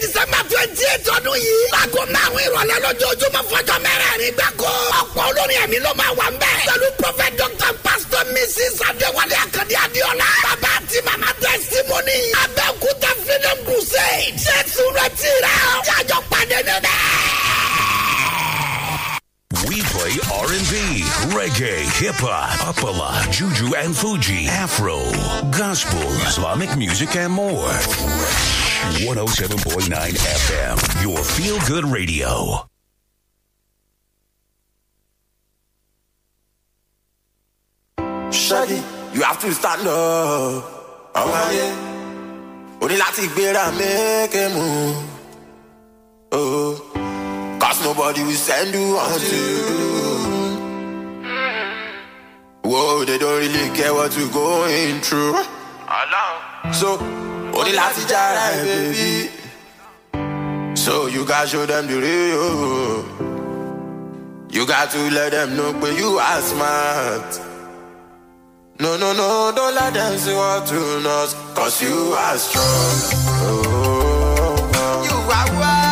December 28 ọdún yìí. Láago márùn-ún ìrọ̀lẹ́ lójoojúmọ́ fọjọ́ mẹ́rẹ̀ẹ̀rin gbáko. Ọ̀pọ̀ olórin ẹ̀mí ló máa wà ń bẹ̀. Pẹ̀lú Prophet Dr. Pastor Mrs. Adéwálé Akande Adéọlá. Bàbá àti Màmá Testimony. Abẹ́òkúta Freedom Crusade. Jésù retí rẹ̀ ọ́. Jájọ pàdé níbẹ̀. We play R&B, reggae, hip-hop, apala, juju and fuji, afro, gospel, Islamic music and more. 107.9 FM, your feel-good radio. Shaggy, you have to start love. Oh, yeah. Only lati gbera make a move. Oh. Cause nobody will send you on to. Whoa, they don't really care what you're going through. So, only last time, baby. So, you gotta show them the real. You got to let them know where you are smart. No, no, no, don't let them see what you know. Cause you are strong. Oh, oh. You are wild.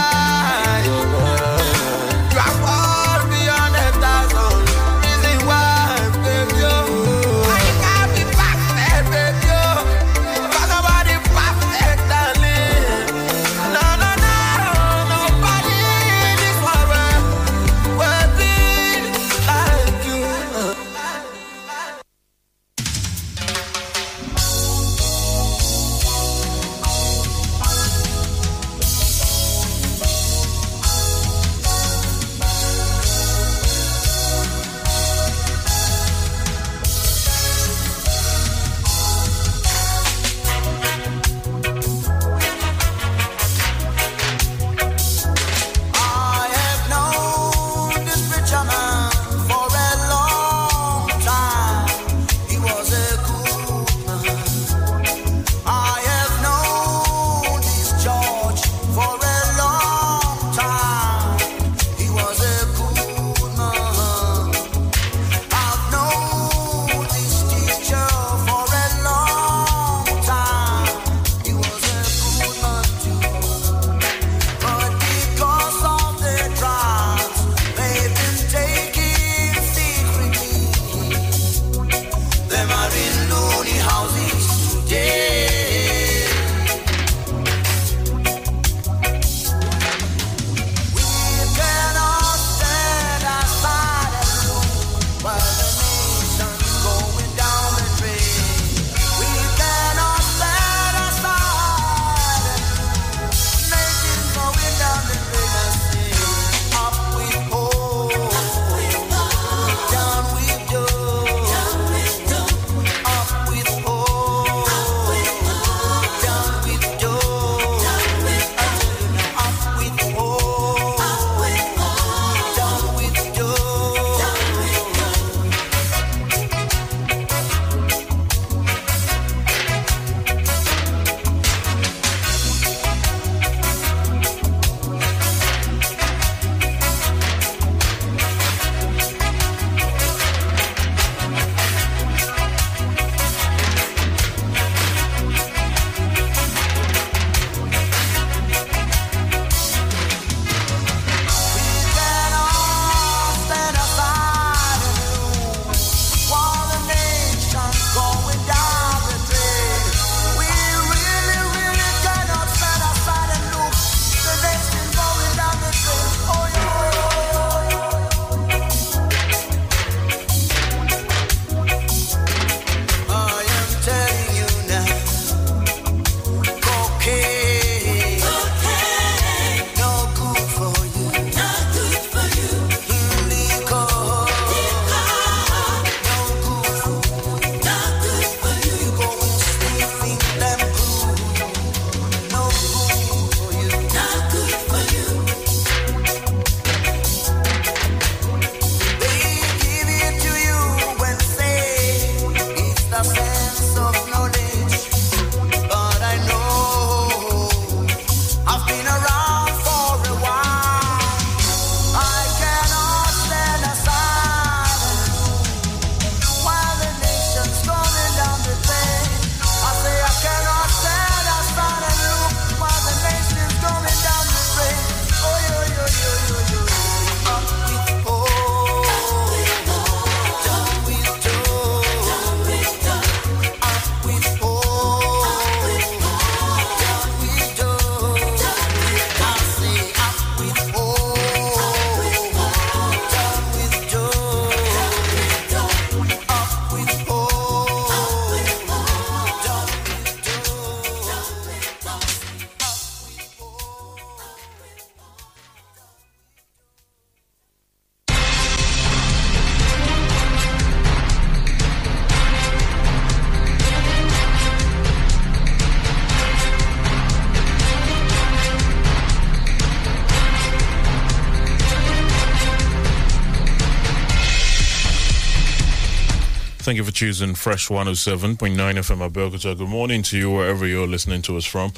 Thank you for choosing Fresh 107.9 FM Abeokuta. Good morning to you wherever you're listening to us from.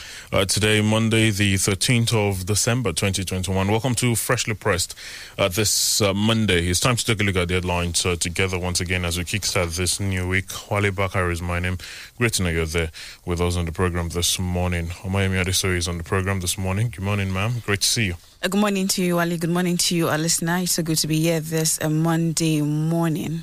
Today, Monday, the 13th of December, 2021. Welcome to Freshly Pressed this Monday. It's time to take a look at the headlines together once again as we kickstart this new week. Wale Bakare is my name. Great to know you're there with us on the program this morning. Omoyemi Adesuwa is on the program this morning. Good morning, ma'am. Great to see you. Good morning to you, Ali. Good morning to you, our listener. It's so good to be here this Monday morning.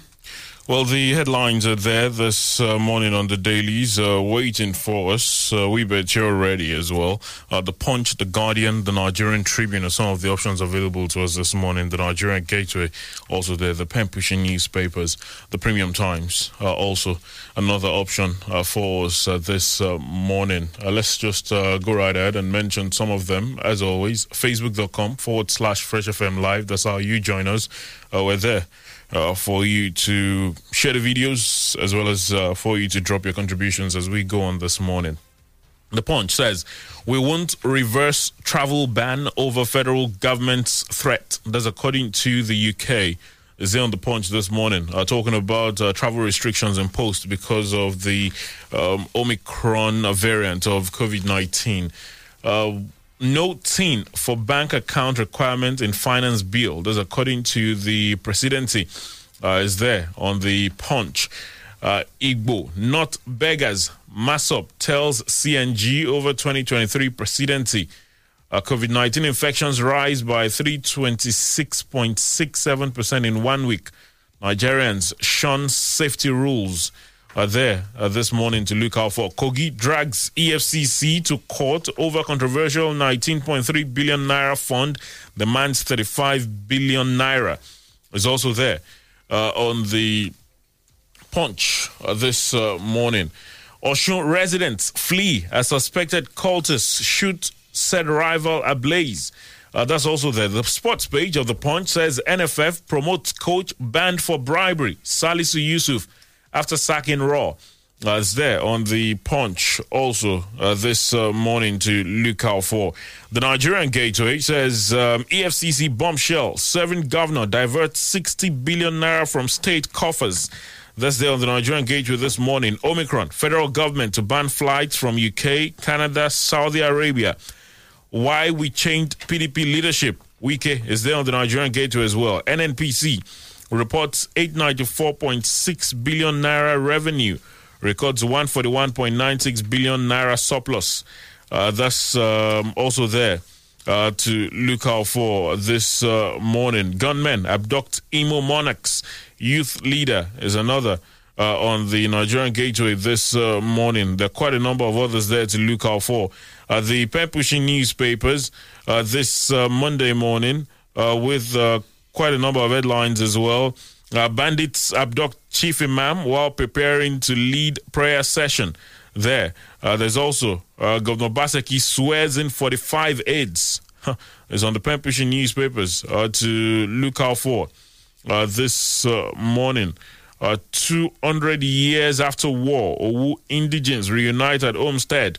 Well, the headlines are there this morning on the dailies, waiting for us. We bet you're ready as well. The Punch, The Guardian, The Nigerian Tribune are some of the options available to us this morning. The Nigerian Gateway, also there. The Pen Pushing newspapers, The Premium Times, also another option for us this morning. Let's just go right ahead and mention some of them, as always. Facebook.com/FreshFM Live. That's how you join us. We're there. For you to share the videos as well as for you to drop your contributions as we go on this morning. The Punch says, we won't reverse travel ban over federal government's threat. That's according to the UK. Is there on The Punch this morning, talking about travel restrictions imposed because of the Omicron variant of COVID-19. Noting for bank account requirement in finance bill. That's according to the presidency. Is there on The Punch. Igbo, not beggars. Masop tells CNG over 2023 presidency. COVID-19 infections rise by 326.67% in 1 week. Nigerians shun safety rules. There this morning to look out for. Kogi drags EFCC to court over controversial 19.3 billion naira fund, demands 35 billion naira. Is also there on The Punch this morning. Osun residents flee as suspected cultists shoot said rival ablaze. That's also there. The sports page of The Punch says NFF promotes coach banned for bribery. Salisu Yusuf after sacking Raw. It's there on The Punch also this morning to look out for. The Nigerian Gateway says EFCC bombshell, serving governor diverts 60 billion naira from state coffers. That's there on The Nigerian Gateway this morning. Omicron, federal government to ban flights from UK, Canada, Saudi Arabia. Why we changed PDP leadership. Wike is there on The Nigerian Gateway as well. NNPC reports 894.6 billion naira revenue, records 141.96 billion naira surplus. That's also there to look out for this morning. Gunmen abduct Imo monarchs. Youth leader is another on The Nigerian Gateway this morning. There are quite a number of others there to look out for. The Pen Pushing newspapers this Monday morning with quite a number of headlines as well. Bandits abduct Chief Imam while preparing to lead prayer session there. There's also Governor Baseki swears in 45 aides. It's on the Pen Pushing newspapers to look out for this morning. 200 years after war, Owu indigents reunite at Homestead.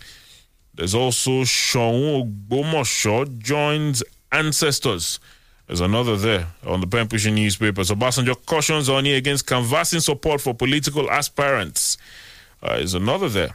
There's also Seun Ogbomosho joins ancestors. There's another there on the Pen Pushing newspapers. Obasanjo cautions Oni against canvassing support for political aspirants. There's another there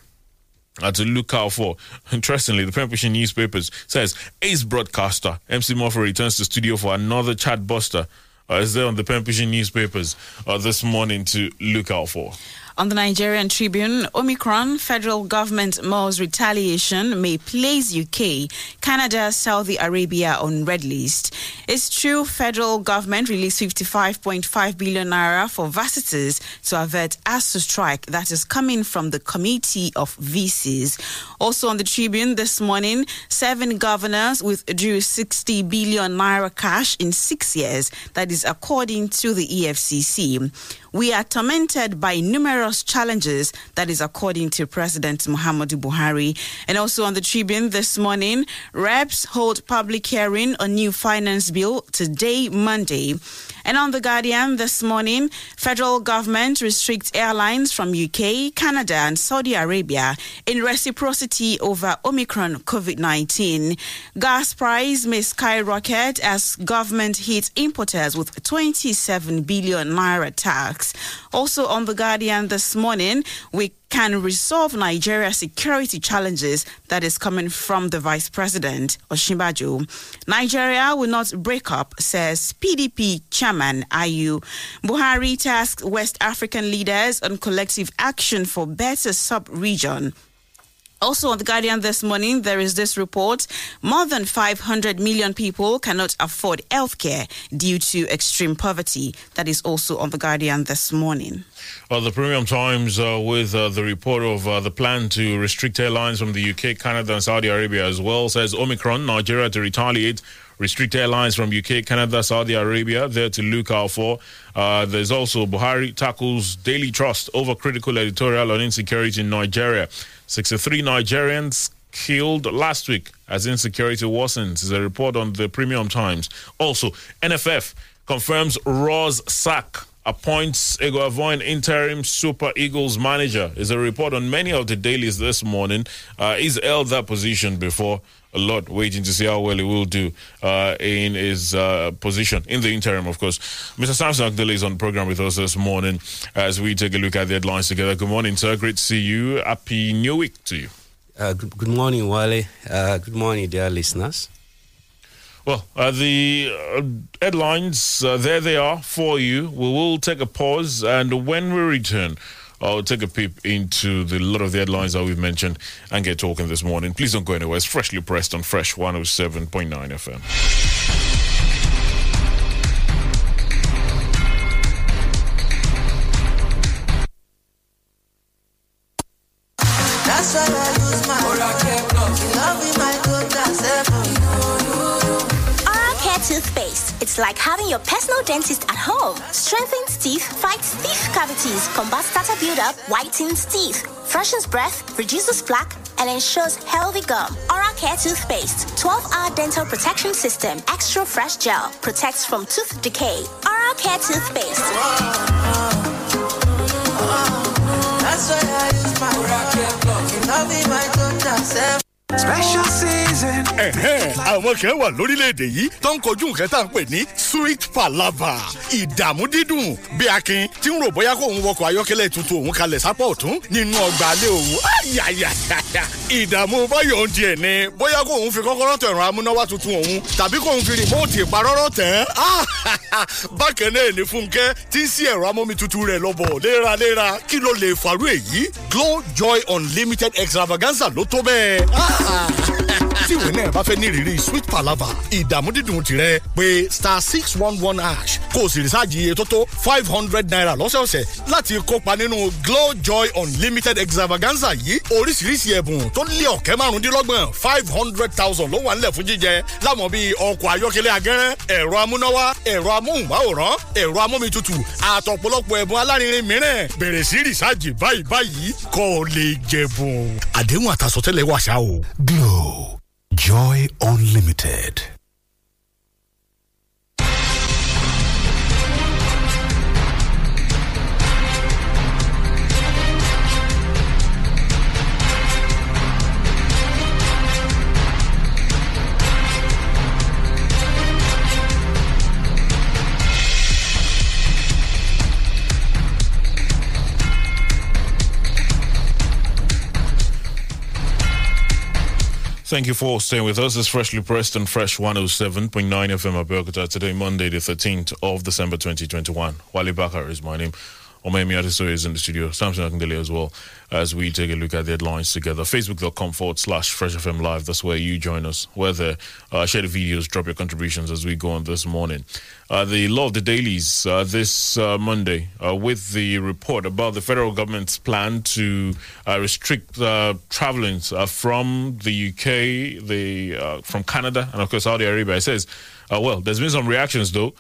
to look out for. Interestingly, the Pen Pushing newspapers says ace broadcaster MC Murphy returns to studio for another chat buster. Is there on the Pen Pushing newspapers this morning to look out for. On the Nigerian Tribune, Omicron, federal government mows retaliation, may place UK, Canada, Saudi Arabia on red list. It's true, federal government released 55.5 billion naira for vasters to avert ASUU strike. That is coming from the Committee of VCs. Also on the Tribune this morning, 7 governors withdrew 60 billion naira cash in 6 years. That is according to the EFCC. We are tormented by numerous challenges, that is according to President Muhammadu Buhari. And also on the Tribune this morning, reps hold public hearing on new finance bill today, Monday. And on The Guardian this morning, federal government restricts airlines from UK, Canada and Saudi Arabia in reciprocity over Omicron COVID-19. Gas price may skyrocket as government hits importers with 27 billion naira tax. attacks. Also on The Guardian this morning, we can resolve Nigeria's security challenges. That is coming from the Vice President, Osinbajo. Nigeria will not break up, says PDP Chairman Ayu. Buhari tasked West African leaders on collective action for better sub-region. Also on The Guardian this morning, there is this report. More than 500 million people cannot afford healthcare due to extreme poverty. That is also on The Guardian this morning. The Premium Times with the report of the plan to restrict airlines from the UK, Canada and Saudi Arabia as well, says Omicron, Nigeria to retaliate. Restrict airlines from UK, Canada, Saudi Arabia, there to look out for. There's also Buhari tackles daily trust over critical editorial on insecurity in Nigeria. 63 Nigerians killed last week as insecurity worsens, is a report on the Premium Times. Also, NFF confirms Raw's sack, appoints Eguavoen interim Super Eagles manager, is a report on many of the dailies this morning. He's held that position before. A lot waiting to see how well he will do in his position in the interim, of course. Mr. Samson Akdele is on the program with us this morning as we take a look at the headlines together. Good morning, sir. Great to see you. Happy New Week to you. Good morning, Wale. Good morning, dear listeners. Well, the headlines, there they are for you. We will take a pause, and when we return, I'll take a peep into the lot of the headlines that we've mentioned and get talking this morning. Please don't go anywhere. It's freshly pressed on Fresh 107.9 FM. Toothpaste. It's like having your personal dentist at home. Strengthens teeth, fights teeth cavities, combats tartar buildup, whitens teeth, freshens breath, reduces plaque, and ensures healthy gum. Oral Care Toothpaste. 12-hour dental protection system. Extra fresh gel. Protects from tooth decay. Oral Care Toothpaste. That's why I use my Oral Care block. Special season. Àwọn kan wà lórílẹ̀-èdè yìí tó ń kojú nǹkan tá à ń pè ní sweet palava. Ìdààmú dídùn bí akin tí ń rò bóyá kó òun wọkọ̀ ayọ́kẹ́lẹ́ tuntun òun kalẹ̀ sápọ̀ ọ̀tún nínú ọgbà alẹ́ òun. Ìdààmú báyọ̀ ń diẹ̀ ni bóyá kó òun fi kọ́kọ́rọ́ tẹ̀rọ amúnáwá tuntun òun tàbí kó òun fi rìmóòtì ìparọ́rọ́ tẹ̀. Bákan náà ni Fúnkẹ́ tí ń sí ẹ̀rọ amómi tuntun rẹ̀ lọ́bọ̀ léraléra. Kí ló lè fàrú èyí? Glow Joy Unlimited Extravaganza ló tó bẹ́ẹ̀. Tí ìwé náà bá fẹ́ ní ìrírí sweet palava ìdààmú dídùn tirẹ̀ pé *611# kò sì rìsáàjì iye tó tó $500 lọ́sẹ̀ọ̀sẹ̀ láti kópa nínú Glow Joy Unlimited Extravaganza yìí oríṣiríṣi ẹ̀bùn tó lé ọ̀kẹ́ márùndínlọ́gbọ̀n $500,000 ló wà nílẹ̀ fún jíjẹ lámọ̀ bíi ọkọ̀ ayọ́kẹ́lẹ́ agẹ́rẹ́ ẹ̀rọ amúnáwá ẹ̀rọ amóhùnmáwòrán ẹ̀rọ amómitutù àtọ̀pọ̀lọpọ̀ ẹ̀bùn alárinrin mìíràn bẹ̀rẹ̀ sí rìsáàjì báyìí báyìí kó lè jẹ̀bùn àdéhùn àtàsọtẹ́lẹ̀ wàṣà o. Glow Joy Unlimited. Thank you for staying with us. It's freshly pressed on Fresh 107.9 FM Abeokuta today, Monday, the 13th of December 2021. Wale Bakare is my name. Omoyemi Adesuwa is in the studio. Samson Akindele as well as we take a look at the headlines together. Facebook.com/Fresh FM Live. That's where you join us. Whether share the videos, drop your contributions as we go on this morning. The Law of the Dailies this Monday with the report about the federal government's plan to restrict traveling from the UK, from Canada, and of course Saudi Arabia. It says, there's been some reactions though.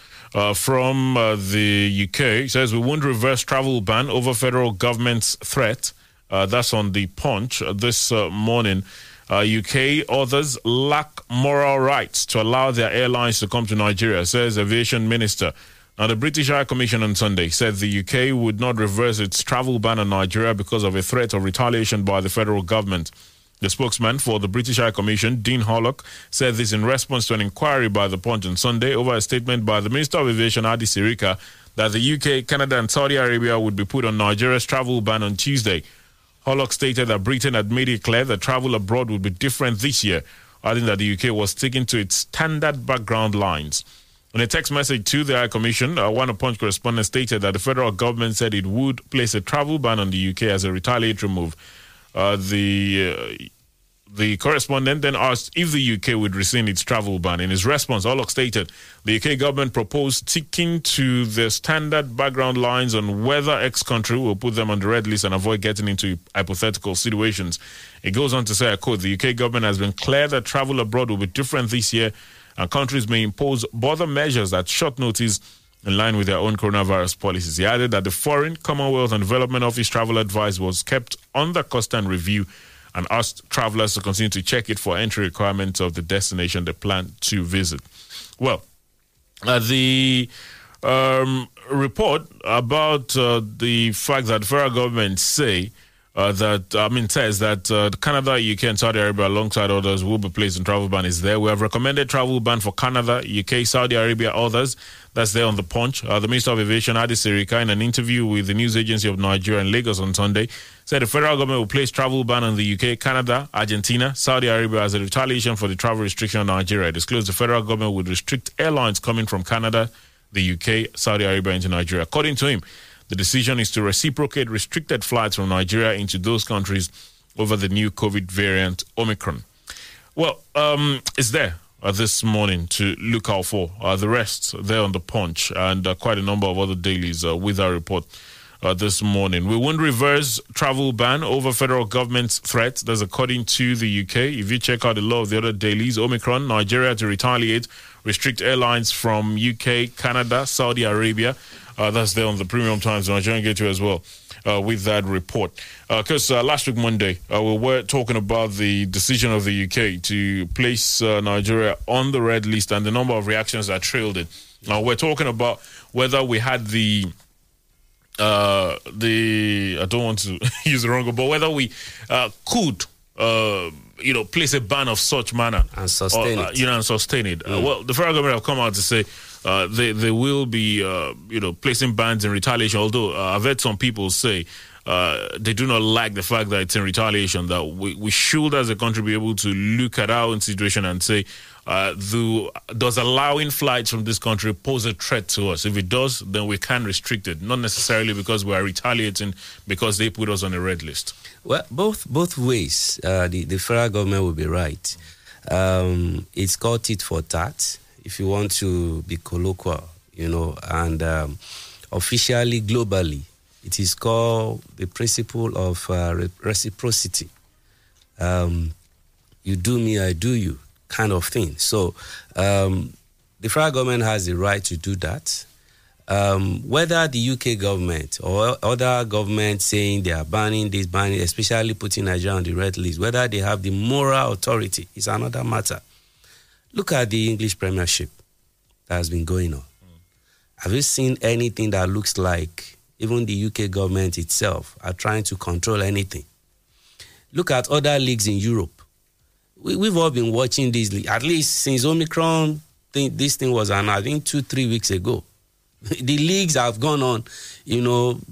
From the UK, says we won't reverse travel ban over federal government's threat. That's on The Punch this morning. UK authors lack moral rights to allow their airlines to come to Nigeria, says Aviation Minister. Now, the British High Commission on Sunday said the UK would not reverse its travel ban on Nigeria because of a threat of retaliation by the federal government. The spokesman for the British High Commission, Dean Hollick, said this in response to an inquiry by The Punch on Sunday over a statement by the Minister of Aviation, Hadi Sirika, that the UK, Canada and Saudi Arabia would be put on Nigeria's travel ban on Tuesday. Hollick stated that Britain had made it clear that travel abroad would be different this year, adding that the UK was sticking to its standard background lines. In a text message to the High Commission, one of Punch correspondents stated that the federal government said it would place a travel ban on the UK as a retaliatory move. The correspondent then asked if the UK would rescind its travel ban. In his response, Hollick stated the UK government proposed sticking to the standard background lines on whether X country will put them on the red list and avoid getting into hypothetical situations. It goes on to say, I quote, the UK government has been clear that travel abroad will be different this year and countries may impose border measures at short notice in line with their own coronavirus policies. He added that the Foreign, Commonwealth and Development Office travel advice was kept under constant review and asked travelers to continue to check it for entry requirements of the destination they plan to visit. Well, the report about the fact that federal government says that Canada, UK and Saudi Arabia alongside others will be placed in travel ban is there. We have recommended travel ban for Canada, UK, Saudi Arabia, others. That's there on The Punch. The Minister of Aviation, Hadi Sirika, in an interview with the News Agency of Nigeria in Lagos on Sunday, said the federal government will place travel ban on the UK, Canada, Argentina, Saudi Arabia as a retaliation for the travel restriction on Nigeria. It disclosed the federal government would restrict airlines coming from Canada, the UK, Saudi Arabia into Nigeria. According to him, the decision is to reciprocate restricted flights from Nigeria into those countries over the new COVID variant, Omicron. Well, it's there this morning to look out for. The rest there on The Punch and quite a number of other dailies with our report this morning. We won't reverse travel ban over federal government's threat. That's according to the UK. If you check out a lot of the other dailies, Omicron, Nigeria to retaliate, restrict airlines from UK, Canada, Saudi Arabia. That's there on the Premium Times, and Nigerian Gateway as well with that report. Because last week, Monday, we were talking about the decision of the UK to place Nigeria on the red list and the number of reactions that trailed it. Now, we're talking about whether we had the I don't want to use the wrong word, but whether we could place a ban of such manner and sustain it. And sustain it. Well, the federal government have come out to say they will be placing bans in retaliation. Although I've heard some people say they do not like the fact that it's in retaliation. That we should, as a country, be able to look at our own situation and say, does allowing flights from this country pose a threat to us? If it does, then we can restrict it. Not necessarily because we are retaliating because they put us on a red list. Well, both ways, the federal government will be right. It's called tit for tat, if you want to be colloquial, and officially, globally, it is called the principle of reciprocity. You do me, I do you, kind of thing. So the federal government has the right to do that. Whether the UK government or other governments saying they are banning this, especially putting Nigeria on the red list, whether they have the moral authority is another matter. Look at the English Premiership that has been going on. Have you seen anything that looks like even the UK government itself are trying to control anything? Look at other leagues in Europe. We've all been watching these leagues, at least since Omicron, this thing was announced, 2-3 weeks ago. The leagues have gone on,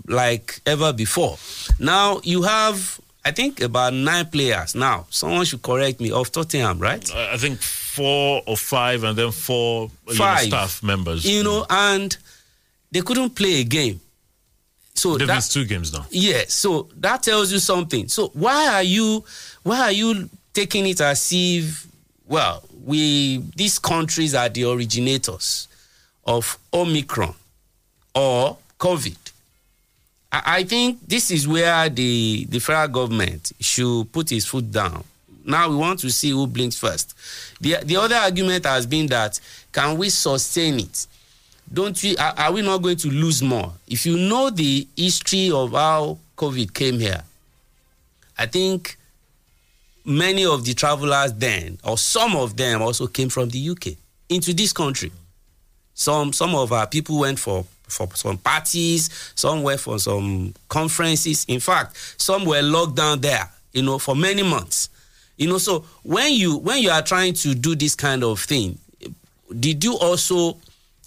like ever before. Now you have, I think, about 9 players now. Someone should correct me, of Tottenham, right? I think 4 or 5 and then 4 staff members. And they couldn't play a game. So they've missed 2 games now. Yeah, so that tells you something. So why are you taking it as if, these countries are the originators of Omicron or COVID? I think this is where the federal government should put its foot down. Now we want to see who blinks first. The other argument has been that, can we sustain it? Are we not going to lose more? If you know the history of how COVID came here, I think many of the travelers then, or some of them also came from the UK into this country. Some of our people went for some parties, some were for some conferences. In fact, some were locked down there, for many months. So when you are trying to do this kind of thing, did you also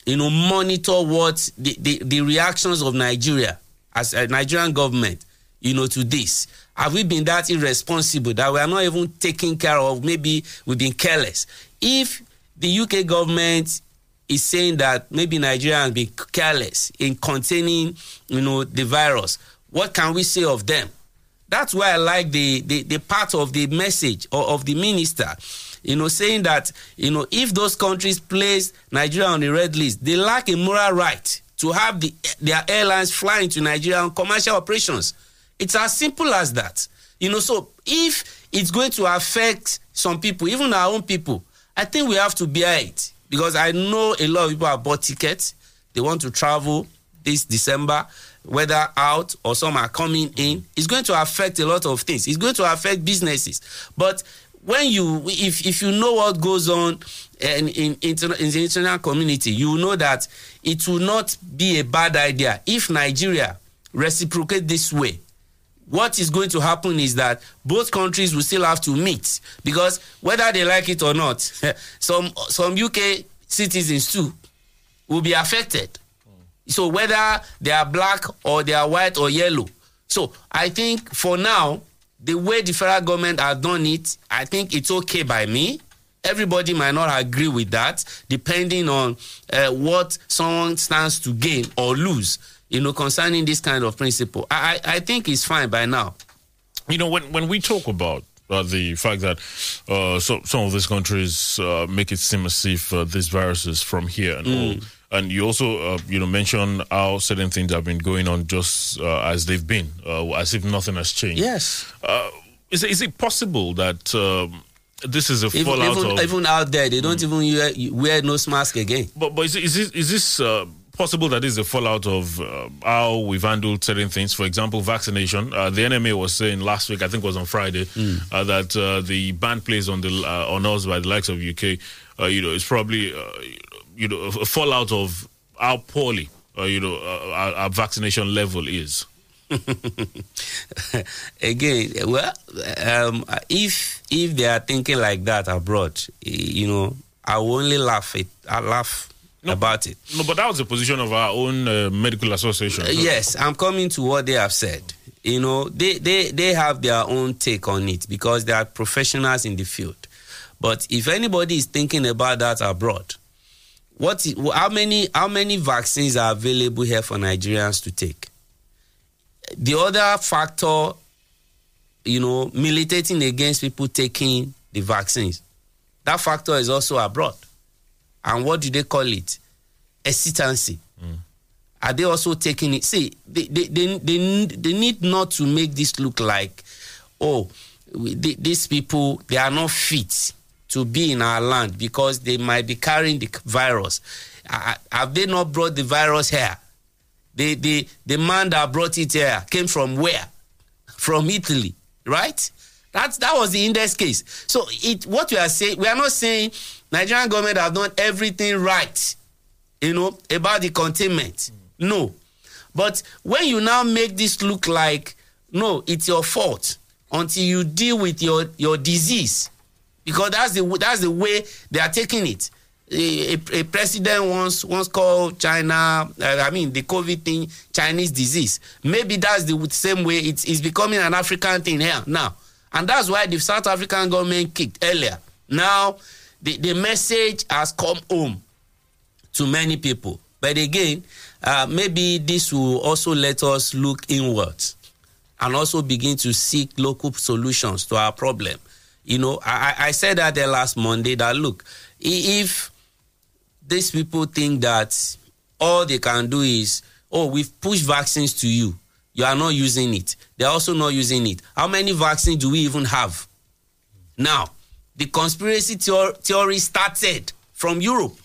monitor what the reactions of Nigeria as a Nigerian government, to this. Have we been that irresponsible that we are not even taking care of? Maybe we've been careless. If the UK government is saying that maybe Nigeria has been careless in containing, the virus, what can we say of them? That's why I like the part of the message of the minister, saying that, if those countries place Nigeria on the red list, they lack a moral right to have their airlines flying to Nigeria on commercial operations. It's as simple as that. So if it's going to affect some people, even our own people, I think we have to bear it. Because I know a lot of people have bought tickets. They want to travel this December, whether out or some are coming in. It's going to affect a lot of things. It's going to affect businesses. But when if you know what goes on in the international community, you know that it will not be a bad idea if Nigeria reciprocates this way. What is going to happen is that both countries will still have to meet, because whether they like it or not, some UK citizens too will be affected. So whether they are black or they are white or yellow. So I think for now, the way the federal government has done it, I think it's okay by me. Everybody might not agree with that, depending on what someone stands to gain or lose, concerning this kind of principle. I think it's fine by now. When we talk about the fact that some of these countries make it seem as if this virus is from here and all, and you also, mention how certain things have been going on just as they've been, as if nothing has changed. Yes. Is it possible that... this is a fallout of... Even out there, they don't even wear nose mask again. But is this possible that this is a fallout of how we've handled certain things? For example, vaccination. The NMA was saying last week, I think it was on Friday, that the ban placed on us by the likes of UK, it's probably a fallout of how poorly our vaccination level is. Again, well, if they are thinking like that abroad, I will only laugh. About it. No, but that was the position of our own medical association. Yes, I'm coming to what they have said. They have their own take on it because they are professionals in the field. But if anybody is thinking about that abroad, how many vaccines are available here for Nigerians to take? The other factor, militating against people taking the vaccines, that factor is also abroad. And what do they call it? Hesitancy. Are they also taking it? See, they need not to make this look like, these people, they are not fit to be in our land because they might be carrying the virus. Have they not brought the virus here? The man that brought it here came from where? From Italy, right? That was the index case. So what we are saying, we are not saying Nigerian government have done everything right, about the containment. No. But when you now make this look like, no, it's your fault until you deal with your disease, because that's the way they are taking it. A president once called China, the COVID thing, Chinese disease. Maybe that's the same way it's becoming an African thing here now. And that's why the South African government kicked earlier. Now, the message has come home to many people. But again, maybe this will also let us look inwards and also begin to seek local solutions to our problem. I said that there last Monday that, look, if these people think that all they can do is, we've pushed vaccines to you. You are not using it. They're also not using it. How many vaccines do we even have? Now, the conspiracy theory started from Europe.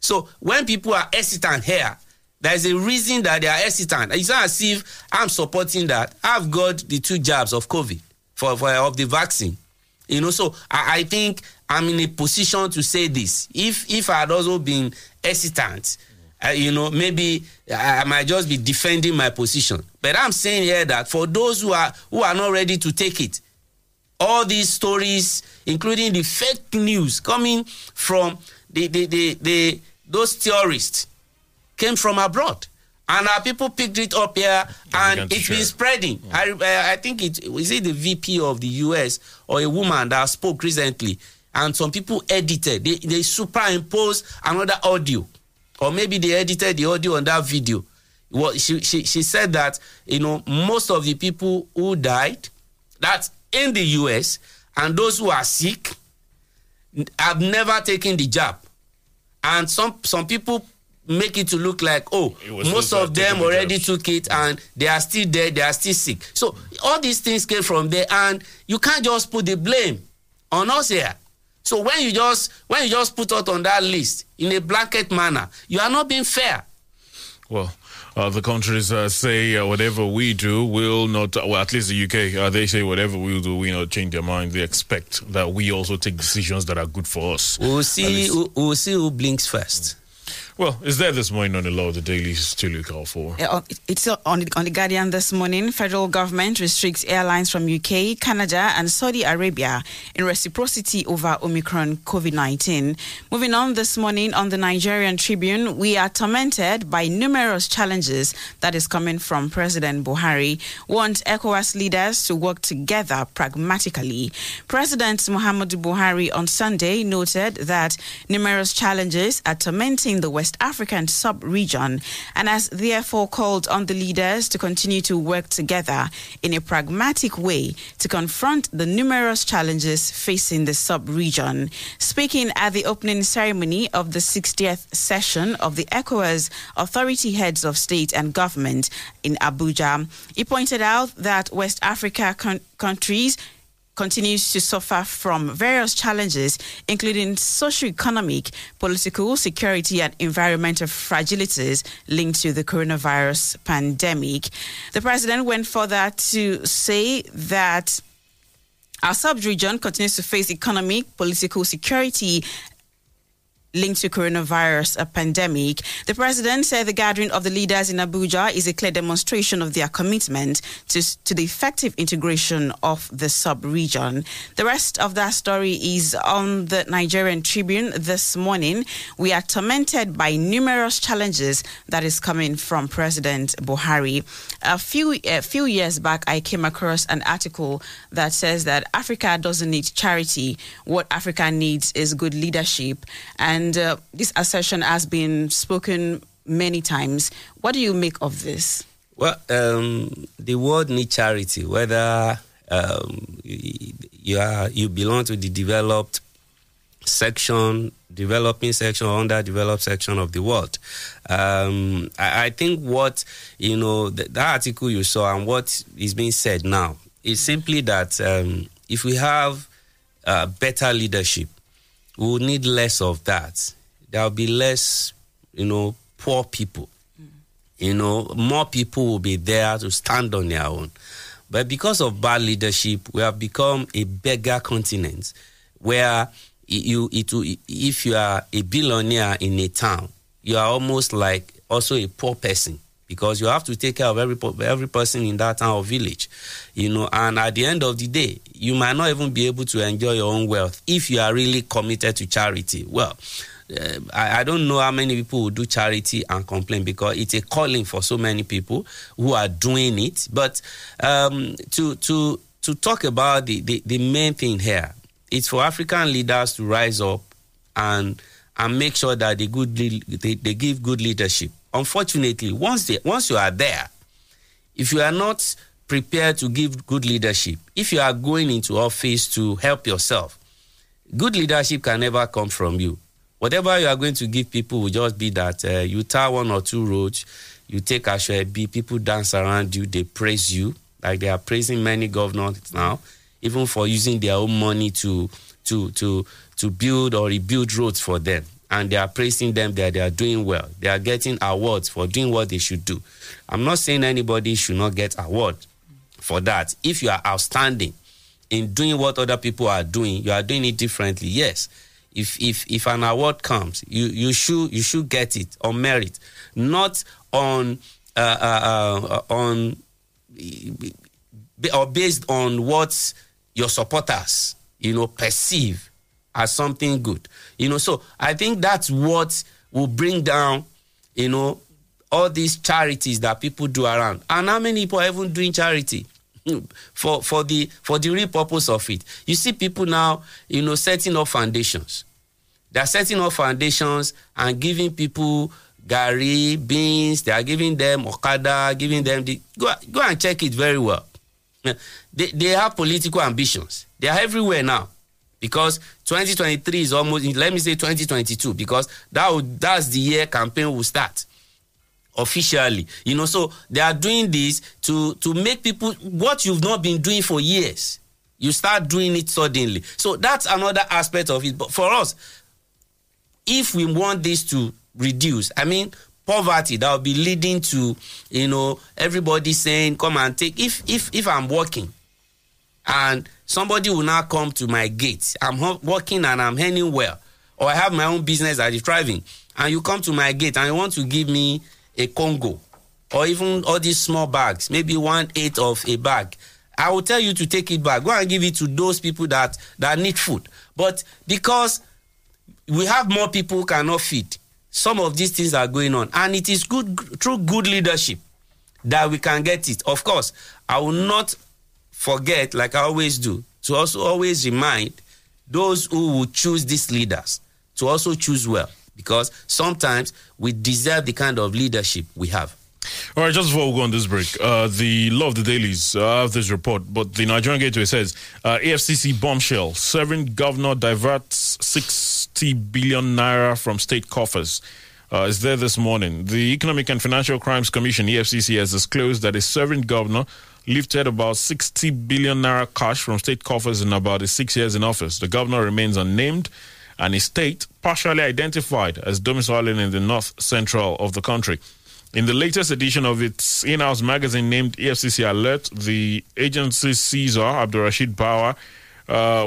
So when people are hesitant here, there's a reason that they are hesitant. It's not as if I'm supporting that. I've got the 2 jabs of COVID, of the vaccine. So I think I'm in a position to say this. If I had also been hesitant, maybe I might just be defending my position. But I'm saying here that for those who are not ready to take it, all these stories, including the fake news coming from the the the, the, those theorists came from abroad. And our people picked it up here, and it's been spreading. Yeah. I think it is the VP of the US or a woman that spoke recently, and some people edited. They superimposed another audio, or maybe they edited the audio on that video. Well, she said that, you know, most of the people who died, that's in the US, and those who are sick have never taken the jab, and some people make it to look like, oh, most of them already took it and they are still there, they are still sick. So all these things came from there, and you can't just put the blame on us here. So when you just put out on that list in a blanket manner, you are not being fair. Well, the countries say whatever we do will not, well, at least the UK, they say whatever we do, we not change their mind. They expect that we also take decisions that are good for us. We'll see who blinks first. Well, is there this morning on the Law of the Daily to look out for? It's on The Guardian this morning. Federal government restricts airlines from UK, Canada and Saudi Arabia in reciprocity over Omicron COVID-19. Moving on this morning on the Nigerian Tribune, we are tormented by numerous challenges that is coming from President Buhari. Want ECOWAS leaders to work together pragmatically. President Muhammadu Buhari on Sunday noted that numerous challenges are tormenting the West African sub-region and has therefore called on the leaders to continue to work together in a pragmatic way to confront the numerous challenges facing the sub-region. Speaking at the opening ceremony of the 60th session of the ECOWAS Authority Heads of State and Government in Abuja, he pointed out that West Africa countries continues to suffer from various challenges, including socio-economic, political, security, and environmental fragilities linked to the coronavirus pandemic. The president went further to say that our sub-region continues to face economic, political, security, linked to coronavirus, a pandemic. The president said the gathering of the leaders in Abuja is a clear demonstration of their commitment to the effective integration of the sub-region. The rest of that story is on the Nigerian Tribune this morning. We are tormented by numerous challenges that is coming from President Buhari. A few years back, I came across an article that says that Africa doesn't need charity. What Africa needs is good leadership. And this assertion has been spoken many times. What do you make of this? Well, the world needs charity, whether you belong to the developed section, developing section, or underdeveloped section of the world. I think what, you know, the article you saw and what is being said now is simply that if we have better leadership, we'll need less of that. There'll be less, you know, poor people. Mm. You know, more people will be there to stand on their own. But because of bad leadership, we have become a beggar continent where if you are a billionaire in a town, you are almost like also a poor person, because you have to take care of every person in that town or village, you know. And at the end of the day, you might not even be able to enjoy your own wealth if you are really committed to charity. Well, I don't know how many people will do charity and complain, because it's a calling for so many people who are doing it. But to talk about the main thing here, it's for African leaders to rise up and make sure that they give good leadership. Unfortunately, once you are there, if you are not prepared to give good leadership, if you are going into office to help yourself, good leadership can never come from you. Whatever you are going to give people will just be that you tar one or two roads, you take Ashwebi, people dance around you, they praise you, like they are praising many governors now, even for using their own money to build or rebuild roads for them. And they are praising them that they are doing well. They are getting awards for doing what they should do. I'm not saying anybody should not get award for that. If you are outstanding in doing what other people are doing, you are doing it differently. Yes, if an award comes, you should get it on merit, not on based on what your supporters, you know, perceive as something good. You know, so I think that's what will bring down, you know, all these charities that people do around. And how many people are even doing charity for the real purpose of it? You see people now, you know, setting up foundations. They are setting up foundations and giving people gari, beans. They are giving them okada, giving them the... Go and check it very well. They have political ambitions. They are everywhere now. Because 2023 is almost... Let me say 2022, because that's the year campaign will start. Officially. You know, so they are doing this to make people... What you've not been doing for years, you start doing it suddenly. So that's another aspect of it. But for us, if we want this to reduce, I mean, poverty that will be leading to, you know, everybody saying, come and take. If I'm working and somebody will now come to my gate, I'm working and I'm earning well, or I have my own business that is thriving, and you come to my gate and you want to give me a Congo or even all these small bags, maybe 1/8 of a bag, I will tell you to take it back. Go and give it to those people that need food. But because we have more people who cannot feed, some of these things are going on. And it is good, through good leadership, that we can get it. Of course, I will not forget, like I always do, to also always remind those who will choose these leaders to also choose well. Because sometimes we deserve the kind of leadership we have. All right, just before we go on this break, the Law of the Dailies have this report, but the Nigerian Gateway says, EFCC bombshell, serving governor diverts 60 billion naira from state coffers. It's there this morning. The Economic and Financial Crimes Commission, EFCC, has disclosed that a serving governor lifted about 60 billion naira cash from state coffers in about his 6 years in office. The governor remains unnamed, and his state partially identified as domiciling in the north central of the country. In the latest edition of its in-house magazine named EFCC Alert, the agency's Caesar, Abdurrasheed Bawar,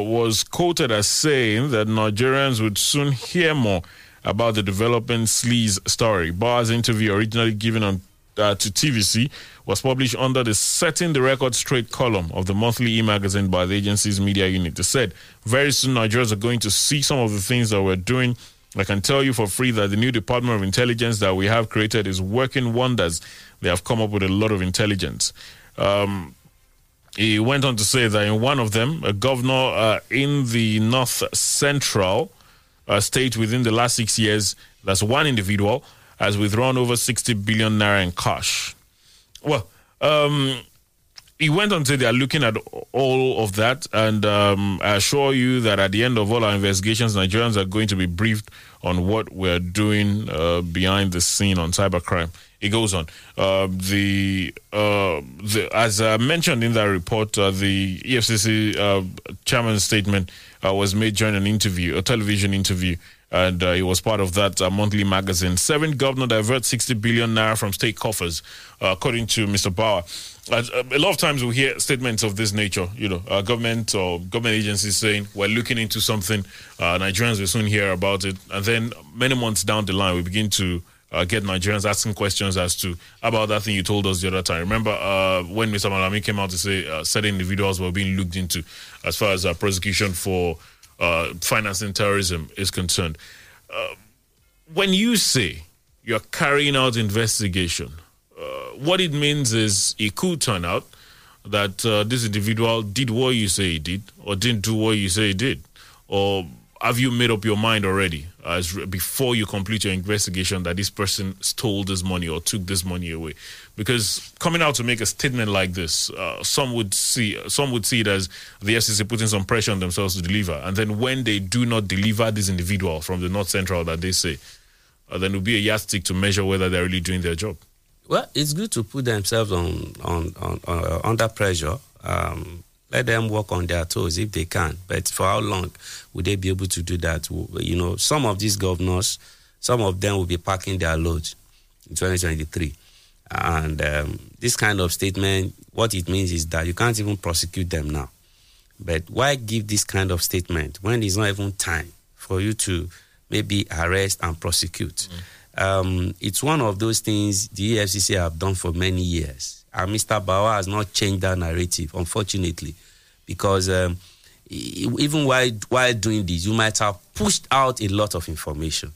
was quoted as saying that Nigerians would soon hear more about the developing sleaze story. Bawa's interview, originally given on to TVC, was published under the Setting the Record Straight column of the monthly e-magazine by the agency's media unit. They said, very soon Nigerians are going to see some of the things that we're doing. I can tell you for free that the new Department of Intelligence that we have created is working wonders. They have come up with a lot of intelligence. He went on to say that in one of them, a governor in the North Central state within the last 6 years, that's one individual, has withdrawn over 60 billion naira in cash. Well, he went on to say they are looking at all of that, and I assure you that at the end of all our investigations, Nigerians are going to be briefed on what we're doing behind the scene on cybercrime. It goes on. As I mentioned in that report, the EFCC chairman's statement was made during an interview, a television interview, and it was part of that monthly magazine. Seventh governor diverts 60 billion naira from state coffers, according to Mr. Bawar. A lot of times we hear statements of this nature, you know, government or government agencies saying, we're looking into something, Nigerians will soon hear about it. And then many months down the line, we begin to get Nigerians asking questions as to about that thing you told us the other time. Remember when Mr. Malami came out to say certain individuals were being looked into as far as prosecution for financing terrorism is concerned. When you say you're carrying out investigation, what it means is it could turn out that this individual did what you say he did or didn't do what you say he did. Or have you made up your mind already as before you complete your investigation that this person stole this money or took this money away? Because coming out to make a statement like this, some would see it as the FCC putting some pressure on themselves to deliver. And then when they do not deliver this individual from the North Central that they say, then it will be a yardstick to measure whether they're really doing their job. Well, it's good to put themselves on under pressure. Let them work on their toes if they can. But for how long would they be able to do that? You know, some of these governors, some of them will be packing their loads in 2023. And this kind of statement, what it means is that you can't even prosecute them now. But why give this kind of statement when it's not even time for you to maybe arrest and prosecute? Mm-hmm. It's one of those things the EFCC have done for many years. And Mr. Bawar has not changed that narrative, unfortunately, because even while doing this, you might have pushed out a lot of information.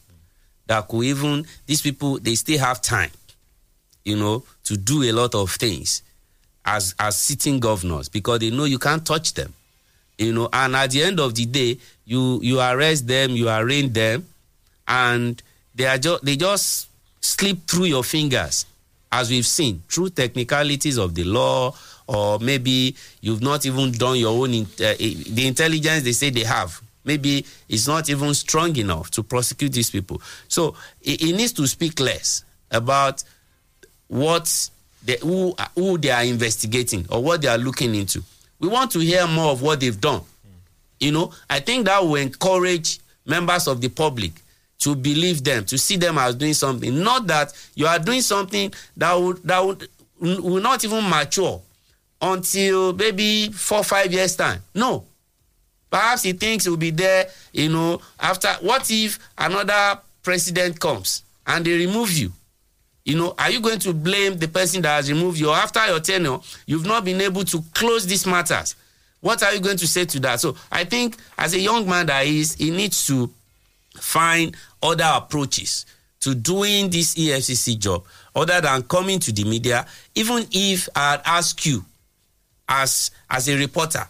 that could even, these people, they still have time, you know, to do a lot of things as sitting governors, because they know you can't touch them, you know. And at the end of the day, you arrest them, you arraign them, and they just slip through your fingers, as we've seen, through technicalities of the law, or maybe you've not even done your own, the intelligence they say they have, maybe it's not even strong enough to prosecute these people. So it needs to speak less about what who they are investigating or what they are looking into. We want to hear more of what they've done. You know, I think that will encourage members of the public to believe them, to see them as doing something. Not that you are doing something that will not even mature until maybe 4 or 5 years' time. No. Perhaps he thinks he will be there, you know, after. What if another president comes and they remove you? You know, are you going to blame the person that has removed you? After your tenure, you've not been able to close these matters. What are you going to say to that? So I think as a young man that he needs to find other approaches to doing this EFCC job, other than coming to the media. Even if I'd ask you as a reporter,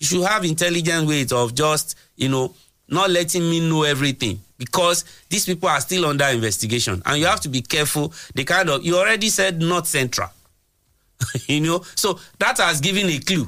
you should have intelligent ways of just, you know, not letting me know everything, because these people are still under investigation, and you have to be careful. You already said not central, you know, so that has given a clue.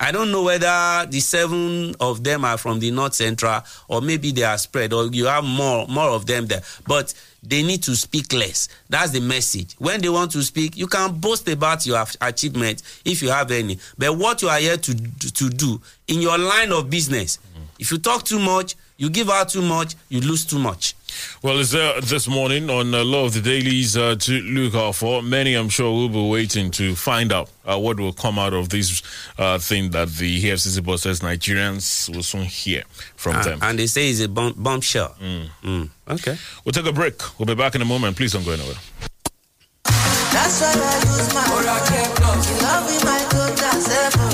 I don't know whether the 7 of them are from the North Central, or maybe they are spread, or you have more of them there. But they need to speak less. That's the message. When they want to speak, you can boast about your achievement if you have any. But what you are here to do in your line of business, if you talk too much, you give out too much, you lose too much. Well, it's there this morning on a lot of the dailies to look out for. Many, I'm sure, will be waiting to find out what will come out of this thing that the EFCC boss says Nigerians will soon hear from them. And they say it's a bombshell. Okay. We'll take a break. We'll be back in a moment. Please don't go anywhere. That's why I use my Oral Care Plus. You love me, my good, that's ever.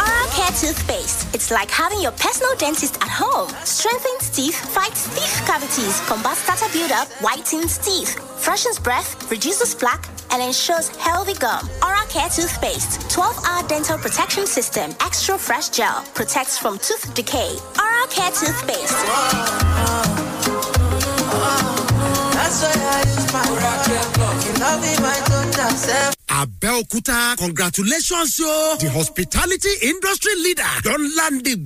Oral Care Toothpaste. It's like having your personal dentist at home. Strengthens teeth, fights teeth cavities, combats tartar buildup, whitens teeth, freshens breath, reduces plaque, and ensures healthy gum. Oral Care Toothpaste. 12-hour dental protection system. Extra fresh gel. Protects from tooth decay. Oral Care Toothpaste. That's why I use my Oral Care Plus. You love me, my doctor, self. Abeokuta, congratulations, yo! The hospitality industry leader, Don Landy.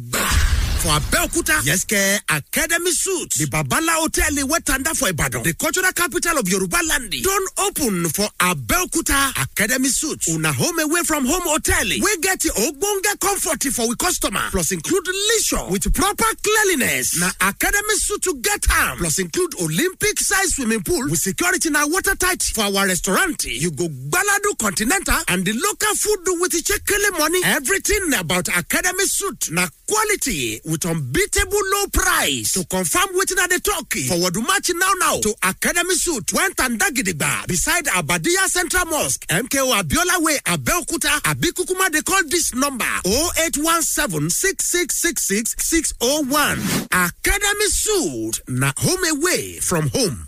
For Abeokuta, Yeske Academy Suits, the Babala Hotel Wetanda for Ibadan, the cultural capital of Yoruba land. Don't open for Abeokuta Academy Suits. Una home away from home hotel. We get the Ogbonga comfort for we customer, plus include leisure with proper cleanliness. Na Academy Suit to get arm, plus include Olympic size swimming pool with security na watertight. For our restaurant, you go Baladu Continental and the local food do with the Chekele money. Everything about Academy Suit na quality, with unbeatable low price. To confirm waiting at the talkie. Forward to match now to Academy Suit. Went and Dagidiba. Beside Abadia Central Mosque. MKO Abiola Way. Abeokuta. Abikukuma. They call this number. 0817-6666-601. Academy Suit. Na home away from home.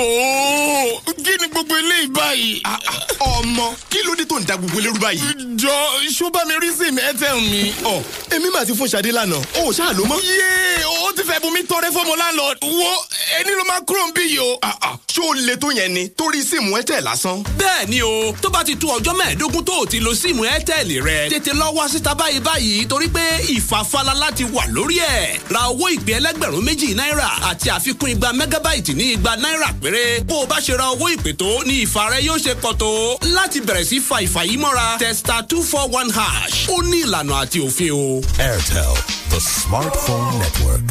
Oh, gini gbogbo eleyi bayi. Omo, ki lo de to nda gbogbo eleru bayi? Jo, so ba mi reason e tell me. Oh, emi ma ti fun Sade lana. Oh, sha lo mo. Ye, o ti fe bu mi tore fo mo landlord. Wo, eni lo ma kuro nbi yo. So le to yen ni tori sim Airtel lasan. Be ni o, to ba ti tu ojo meedogun to ti lo sim Airtel re. Tete lo wa sita bayi bayi tori pe ifafala lati wa lori e. Ra owo igbe elegberun 2 naira ati afikun igba megabyte ni igba naira. Bo ba se ra owo ipe to ni ifare yo se koto lati bere si fa ifayimora testa 241 hash o ni ilana ati ofin o. Airtel, the smartphone network.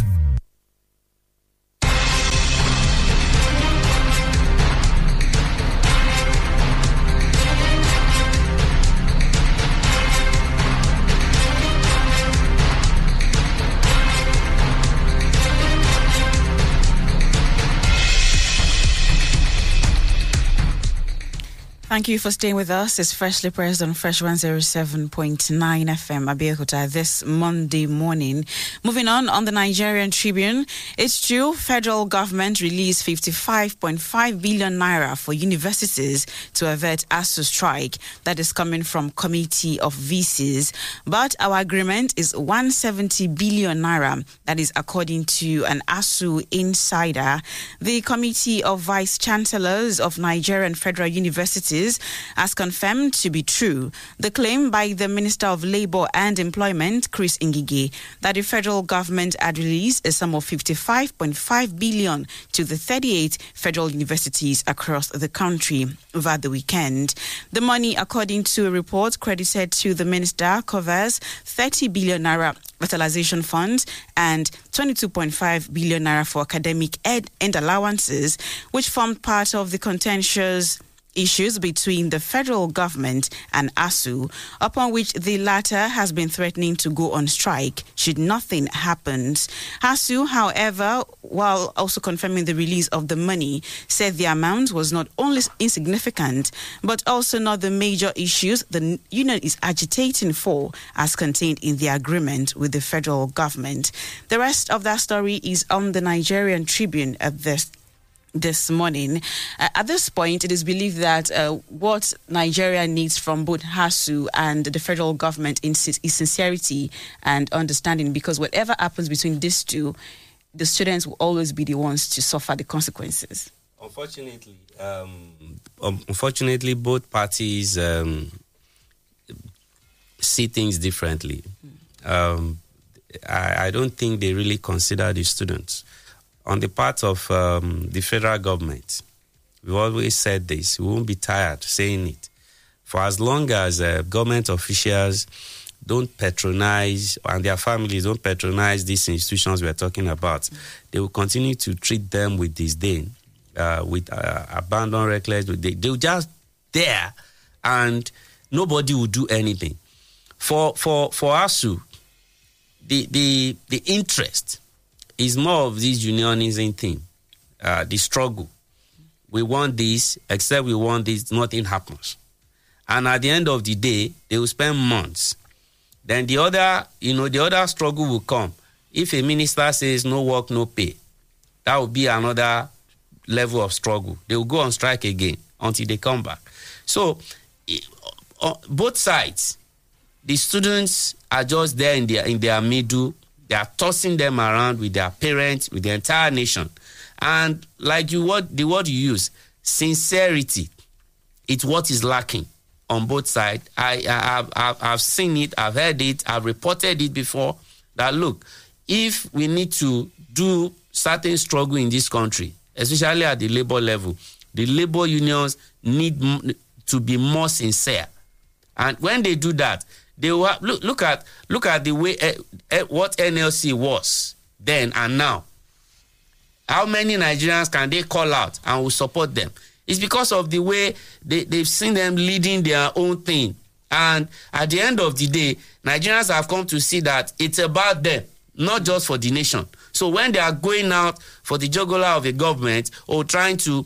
Thank you for staying with us. It's freshly pressed on Fresh 107.9 FM, Abeokuta, this Monday morning. Moving on the Nigerian Tribune, it's due. Federal government released 55.5 billion naira for universities to avert ASUU strike. That is coming from Committee of VCs. But our agreement is 170 billion naira. That is according to an ASUU insider. The Committee of Vice Chancellors of Nigerian Federal Universities as confirmed to be true the claim by the Minister of Labour and Employment, Chris Ngige, that the federal government had released a sum of 55.5 billion to the 38 federal universities across the country over the weekend. The money, according to a report credited to the minister, covers 30 billion naira revitalization funds and 22.5 billion naira for academic aid and allowances, which formed part of the contentious issues between the federal government and ASUU, upon which the latter has been threatening to go on strike should nothing happen. ASUU, however, while also confirming the release of the money, said the amount was not only insignificant, but also not the major issues the union is agitating for as contained in the agreement with the federal government. The rest of that story is on the Nigerian Tribune at this morning. At this point, it is believed that what Nigeria needs from both ASUU and the federal government is sincerity and understanding, because whatever happens between these two, the students will always be the ones to suffer the consequences. Unfortunately, both parties see things differently. I don't think they really consider the students. On the part of the federal government, we always said this. We won't be tired saying it. For as long as government officials don't patronize and their families don't patronize these institutions we're talking about, they will continue to treat them with disdain, with abandon, reckless. They'll just there and nobody will do anything. For ASUU, the interest is more of this unionism thing, the struggle. We want this, except we want this, nothing happens. And at the end of the day, they will spend months. Then the other struggle will come. If a minister says no work, no pay, that will be another level of struggle. They will go on strike again until they come back. So both sides, the students are just there in their middle. They are tossing them around with their parents, with the entire nation. And like the word you use, sincerity, it's what is lacking on both sides. I've seen it, I've heard it, I've reported it before, that look, if we need to do certain struggle in this country, especially at the labor level, the labor unions need to be more sincere. And when they do that, they were, look at the way what NLC was then and now. How many Nigerians can they call out and will support them? It's because of the way they've seen them leading their own thing. And at the end of the day, Nigerians have come to see that it's about them, not just for the nation. So when they are going out for the jugular of the government or trying to,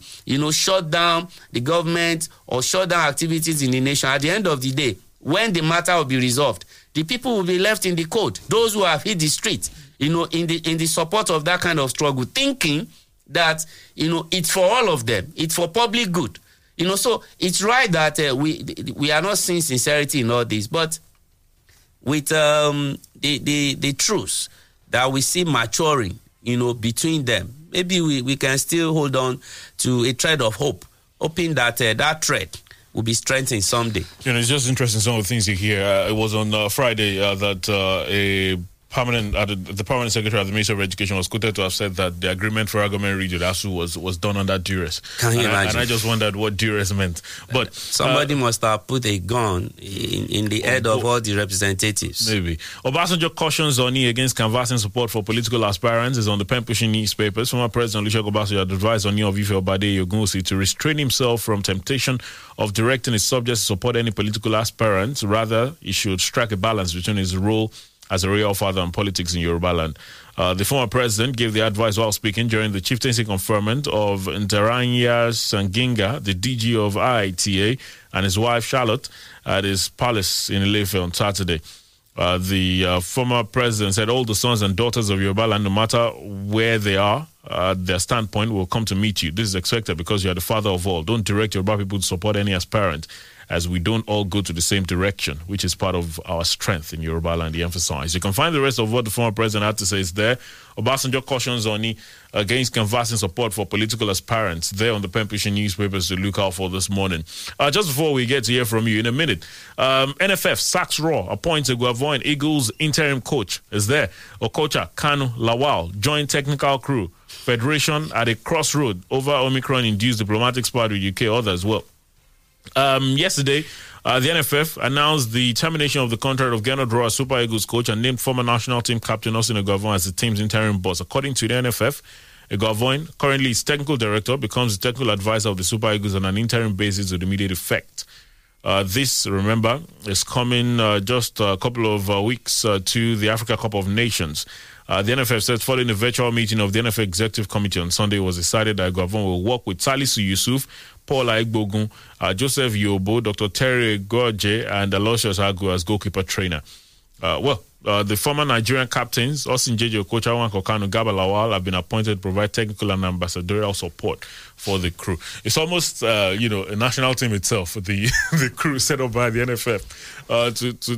shut down the government or shut down activities in the nation, at the end of the day, when the matter will be resolved, the people will be left in the cold. Those who have hit the street, in the support of that kind of struggle, thinking that, it's for all of them. It's for public good. So it's right that we are not seeing sincerity in all this, but with the truth that we see maturing, between them, maybe we can still hold on to a thread of hope, hoping that that thread will be strengthened someday. It's just interesting some of the things you hear. It was on Friday that the permanent secretary of the Ministry of Education was quoted to have said that the agreement for our government region ASUU was done under duress. Can you imagine? And I just wondered what duress meant. But somebody must have put a gun in the head of all the representatives. Maybe. Obasanjo cautions Oni against canvassing support for political aspirants is on the Pen Pushing newspapers. Former President Olusegun Obasanjo had advised Oni of Ife Obade Ogunwusi to restrain himself from temptation of directing his subjects to support any political aspirants. Rather, he should strike a balance between his role as a royal father on politics in Yoruba land. The former president gave the advice while speaking during the chieftaincy conferment of Ntaranya Sanginga, the DG of IITA, and his wife Charlotte at his palace in Ilefe on Saturday. The former president said all the sons and daughters of Yoruba land, no matter where they are, their standpoint will come to meet you. This is expected because you are the father of all. Don't direct Yoruba people to support any aspirant, as we don't all go to the same direction, which is part of our strength in Yoruba land, he emphasized. You can find the rest of what the former president had to say is there. Obasanjo cautions Oni against canvassing support for political aspirants there on the Pen Pushing newspapers to look out for this morning. Just before we get to hear from you in a minute, NFF sacks Raw, appoints Eguavoen, Eagles interim coach is there. Okocha, Kanu, Lawal, joint technical crew. Federation at a crossroad over Omicron-induced diplomatic spat with UK, others. Well, yesterday, the NFF announced the termination of the contract of Gernot Rohr as Super Eagles coach and named former national team captain Austin Eguavoen as the team's interim boss. According to the NFF, Eguavoen, currently its technical director, becomes the technical advisor of the Super Eagles on an interim basis with immediate effect. This, remember, is coming just a couple of weeks to the Africa Cup of Nations. The NFF says following a virtual meeting of the NFF Executive Committee on Sunday, it was decided that Eguavoen will work with Salisu Yusuf, Paul Aigbogun, Joseph Yobo, Dr. Terry Gorje, and Aloysius Agu as goalkeeper trainer. The former Nigerian captains, Austin Jeje Okocha, Nwankwo Kanu, Garba Lawal, have been appointed to provide technical and ambassadorial support for the crew. It's almost, a national team itself, the crew set up by the NFF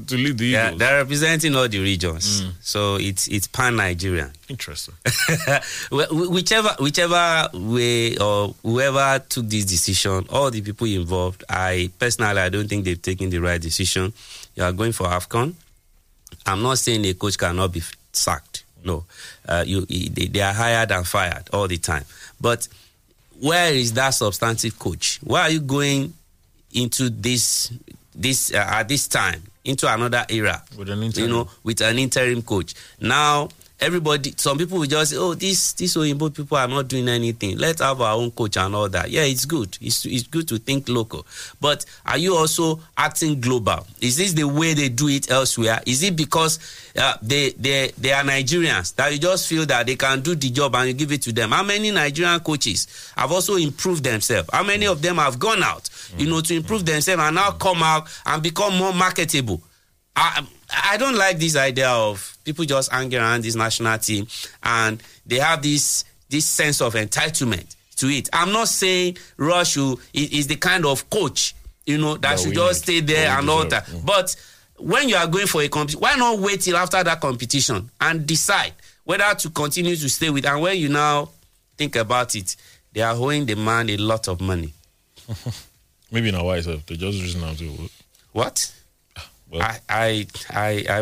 to lead the Eagles. Yeah, they're representing all the regions. Mm. So it's pan-Nigerian. Interesting. Whichever way or whoever took this decision, all the people involved, I don't think they've taken the right decision. You are going for AFCON. I'm not saying a coach cannot be sacked. No. They are hired and fired all the time. But where is that substantive coach? Why are you going into this at this time, into another era, with an interim coach? Now, some people will just say, these Oyinbo people are not doing anything. Let's have our own coach and all that. Yeah, it's good. It's good to think local. But are you also acting global? Is this the way they do it elsewhere? Is it because they are Nigerians that you just feel that they can do the job and you give it to them? How many Nigerian coaches have also improved themselves? How many of them have gone out, to improve themselves and now come out and become more marketable? I don't like this idea of people just hanging around this national team and they have this sense of entitlement to it. I'm not saying Rush is the kind of coach, that should just stay there and all that. Yeah. But when you are going for a competition, why not wait till after that competition and decide whether to continue to stay with? And when you now think about it, they are owing the man a lot of money. Maybe in a wise way, they just reason out to work. What? I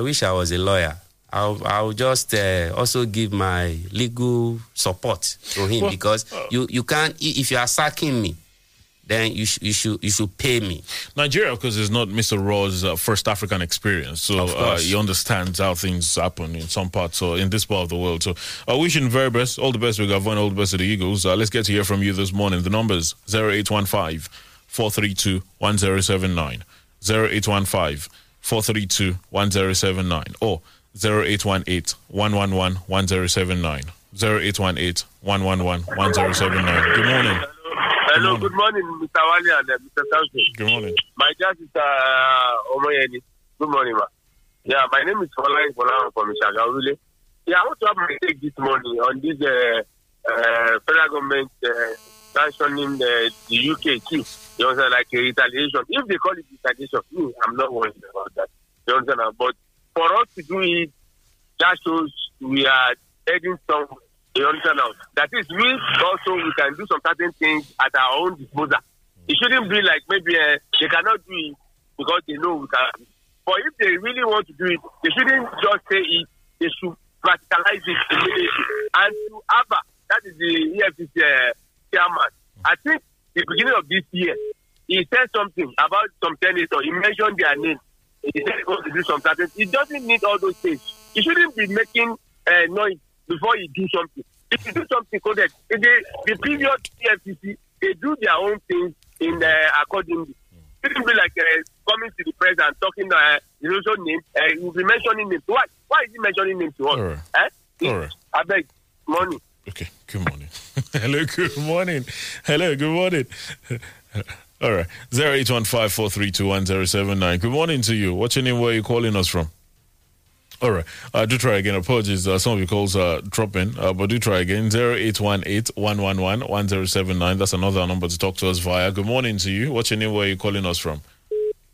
wish I was a lawyer. I'll just also give my legal support to him because you can't. If you are sacking me, then you should pay me. Nigeria, because it's not Mr. Raw's first African experience, so he understands how things happen in some parts or in this part of the world. So I wish him very best, all the best with Gavon, all the best to the Eagles. Let's get to hear from you this morning. The numbers 0815-432-1079, 0815-432-1079 or 0818-111-1079. 0818-111-1079. Good morning. Hello, good morning, Mr. Wale and Mr. Samson. Good morning. My dad is Omoyemi. Good morning, ma. Yeah, my name is Ola from Shagawule. Yeah, I want to have my take this morning on this federal government sanctioning the UK too. You understand, like a retaliation. If they call it retaliation, I'm not worried about that. You understand? But for us to do it, that shows we are heading some. You understand now? That is, we also we can do some certain things at our own disposal. It shouldn't be like maybe they cannot do it because they know we can. But if they really want to do it, they shouldn't just say it. They should practicalize it immediately. And to ABBA, that is the EFCC chairman. I think the beginning of this year, he said something about some senators. He mentioned their names. He said he wants to do some certain. He doesn't need all those things. He shouldn't be making noise before he do something. If you do something correct, the previous EFCC, they do their own things in accordingly. It shouldn't be like coming to the press and talking the name. He'll be mentioning names. Why is he mentioning names to us? All right. All right. I beg money. Okay, good morning. Hello, good morning. All right. 0815432107. Good morning to you. What's your name? Where are you calling us from? All right. Do try again. Apologies. Some of your calls are dropping, but do try again. 0818-111-1079. That's another number to talk to us via. Good morning to you. What's your name? Where are you calling us from?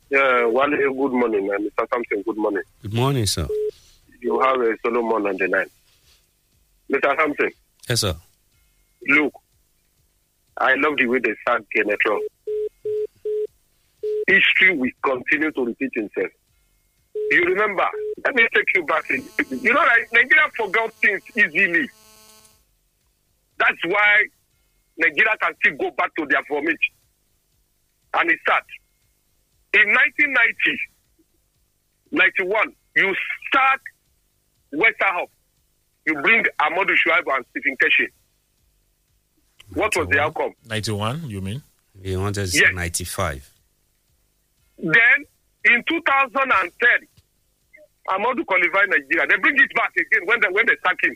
Yeah, Wale, good morning. And Mr. Sampson, good morning. Good morning, sir. You have a Solomon on the line. Mr. Sampson. Yes, sir. Look, I love the way they start the natural. History will continue to repeat itself. You remember, let me take you back. You know, like, Nigeria forgot things easily. That's why Nigeria can still go back to their vomit. And it starts. In 1990, 91, you start Westerhoff. You bring Ahmadu Shuaibu and Stephen Keshi. What was the outcome? 91, you mean? We wanted 95. Then, in 2010, Ahmadu qualified Nigeria. They bring it back again when they sack him.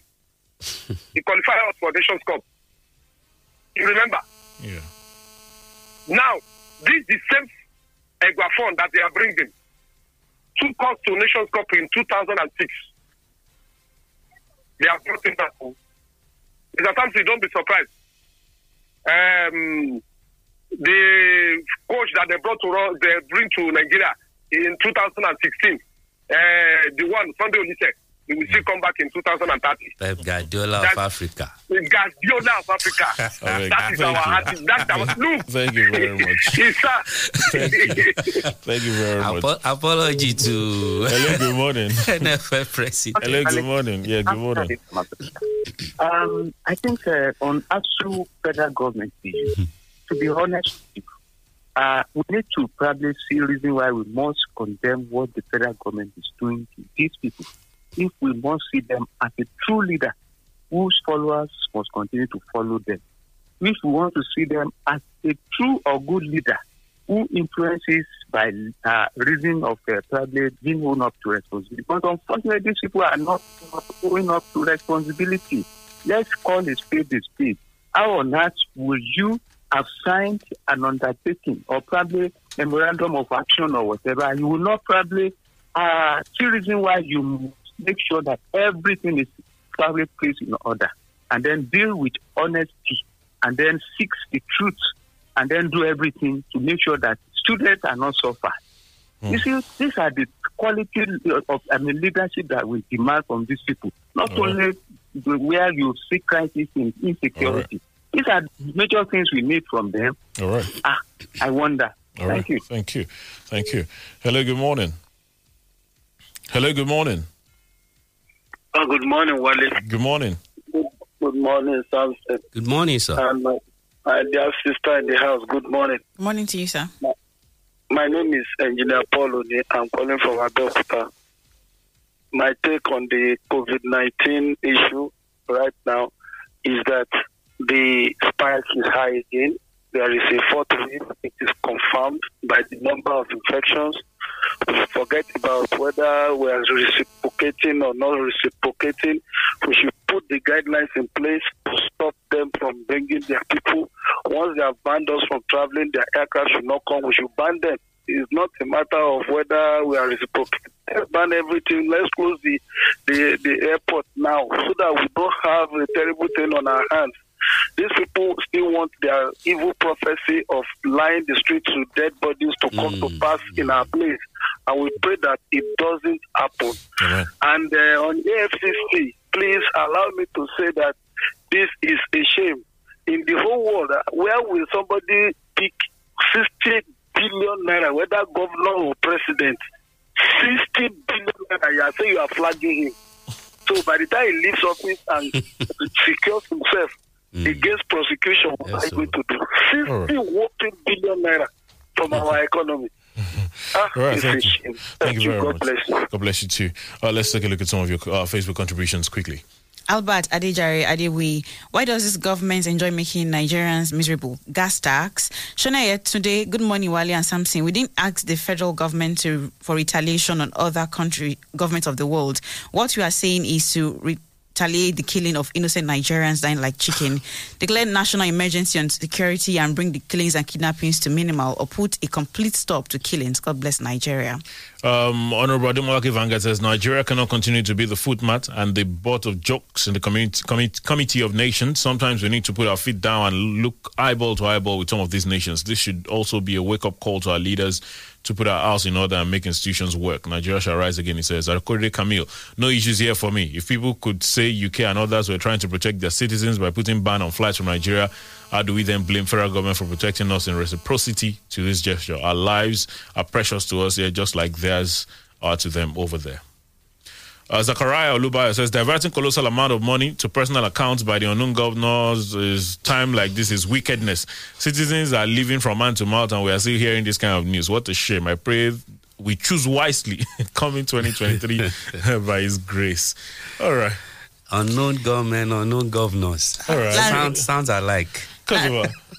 He qualified us for Nations Cup. You remember? Yeah. Now, this is the same Eguavoen that they are bringing took us to Nations Cup in 2006. They are brought him back. Mr. Thompson, don't be surprised. The coach that they bring to Nigeria in 2016, the one Sunday Olise, he will still come back in 2030. Pep Guardiola of Africa. Guardiola of Africa. That is our attitude. Thank you very much. Thank you very much. Apology to. Hello, good morning. NFF president. Okay, hello, good morning. Yeah, good morning. I think on actual federal government issues. To be honest, we need to probably see the reason why we must condemn what the federal government is doing to these people. If we must see them as a true leader, whose followers must continue to follow them. If we want to see them as a true or good leader, who influences by reason of probably being owned up to responsibility. But unfortunately, these people are not owning up to responsibility. Let's call a spade a spade. How on earth would you have signed an undertaking or probably memorandum of action or whatever, you will not probably see reason why you make sure that everything is probably placed in order and then deal with honesty and then seek the truth and then do everything to make sure that students are not suffer. You see, these are the quality of leadership that we demand from these people. Not only where you see crisis and insecurity. These are major things we need from them. All right. I wonder. All right. Thank you. Thank you. Thank you. Hello, good morning. Hello, good morning. Oh, good morning, Wally. Good morning. Good morning, Sam. Good morning, sir. And my dear sister in the house, good morning. Good morning to you, sir. My name is Engineer Paul Oni. I'm calling from Abeokuta. My take on the COVID-19 issue right now is that the spike is high again. There is a fourth wave. It is confirmed by the number of infections. We forget about whether we are reciprocating or not reciprocating. We should put the guidelines in place to stop them from bringing their people. Once they have banned us from traveling, their aircraft should not come. We should ban them. It's not a matter of whether we are reciprocating. Ban everything. Let's close the airport now so that we don't have a terrible thing on our hands. These people still want their evil prophecy of lying the streets with dead bodies to come to pass in our place. And we pray that it doesn't happen. Right. And on EFCC, please allow me to say that this is a shame. In the whole world, where will somebody pick 60 billion naira, whether governor or president? 60 billion naira, you are saying you are flagging him. So by the time he leaves office and secures himself, against prosecution, what are you going to do? 60 billion naira from our economy. Right, thank you very much. Bless you. God bless you too. Let's take a look at some of your Facebook contributions quickly. Albert Adejare Adewi, why does this government enjoy making Nigerians miserable? Gas tax. Shona today, good morning, Wale and Samson. We didn't ask the federal government for retaliation on other country governments of the world. What we are saying is to retaliate the killing of innocent Nigerians dying like chicken, declare national emergency on security and bring the killings and kidnappings to minimal or put a complete stop to killings. God bless Nigeria. Honorable Ademola Vanga says Nigeria cannot continue to be the footmat and the butt of jokes in the committee of nations. Sometimes we need to put our feet down and look eyeball to eyeball with some of these nations. This should also be a wake-up call to our leaders to put our house in order and make institutions work. Nigeria shall rise again, he says. Arkorede Camille, no issues here for me. If people could say UK and others were trying to protect their citizens by putting ban on flights from Nigeria, how do we then blame federal government for protecting us in reciprocity to this gesture? Our lives are precious to us here, just like theirs are to them over there. Zachariah Olubayo says, diverting colossal amount of money to personal accounts by the unknown governors is time like this is wickedness. Citizens are living from hand to mouth and we are still hearing this kind of news. What a shame. I pray we choose wisely coming 2023 by his grace. All right. Unknown government, unknown governors. All right. Sounds alike.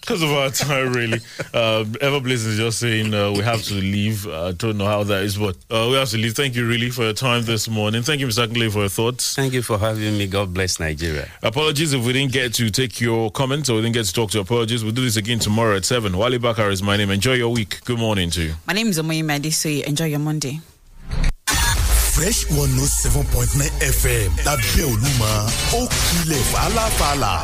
Because of our time, really. Everblaze is just saying we have to leave. I don't know how that is, but we have to leave. Thank you, really, for your time this morning. Thank you, Mr. Akinle, for your thoughts. Thank you for having me. God bless Nigeria. Apologies if we didn't get to take your comments or we didn't get to talk to you. Apologies. We'll do this again tomorrow at 7. Wale Bakare is my name. Enjoy your week. Good morning to you. My name is Omoyemi Adesuwa. Enjoy your Monday. Fresh 107.9 FM. Lábẹ́ Olúmọ, ó kilẹ̀ fàlàfàlà.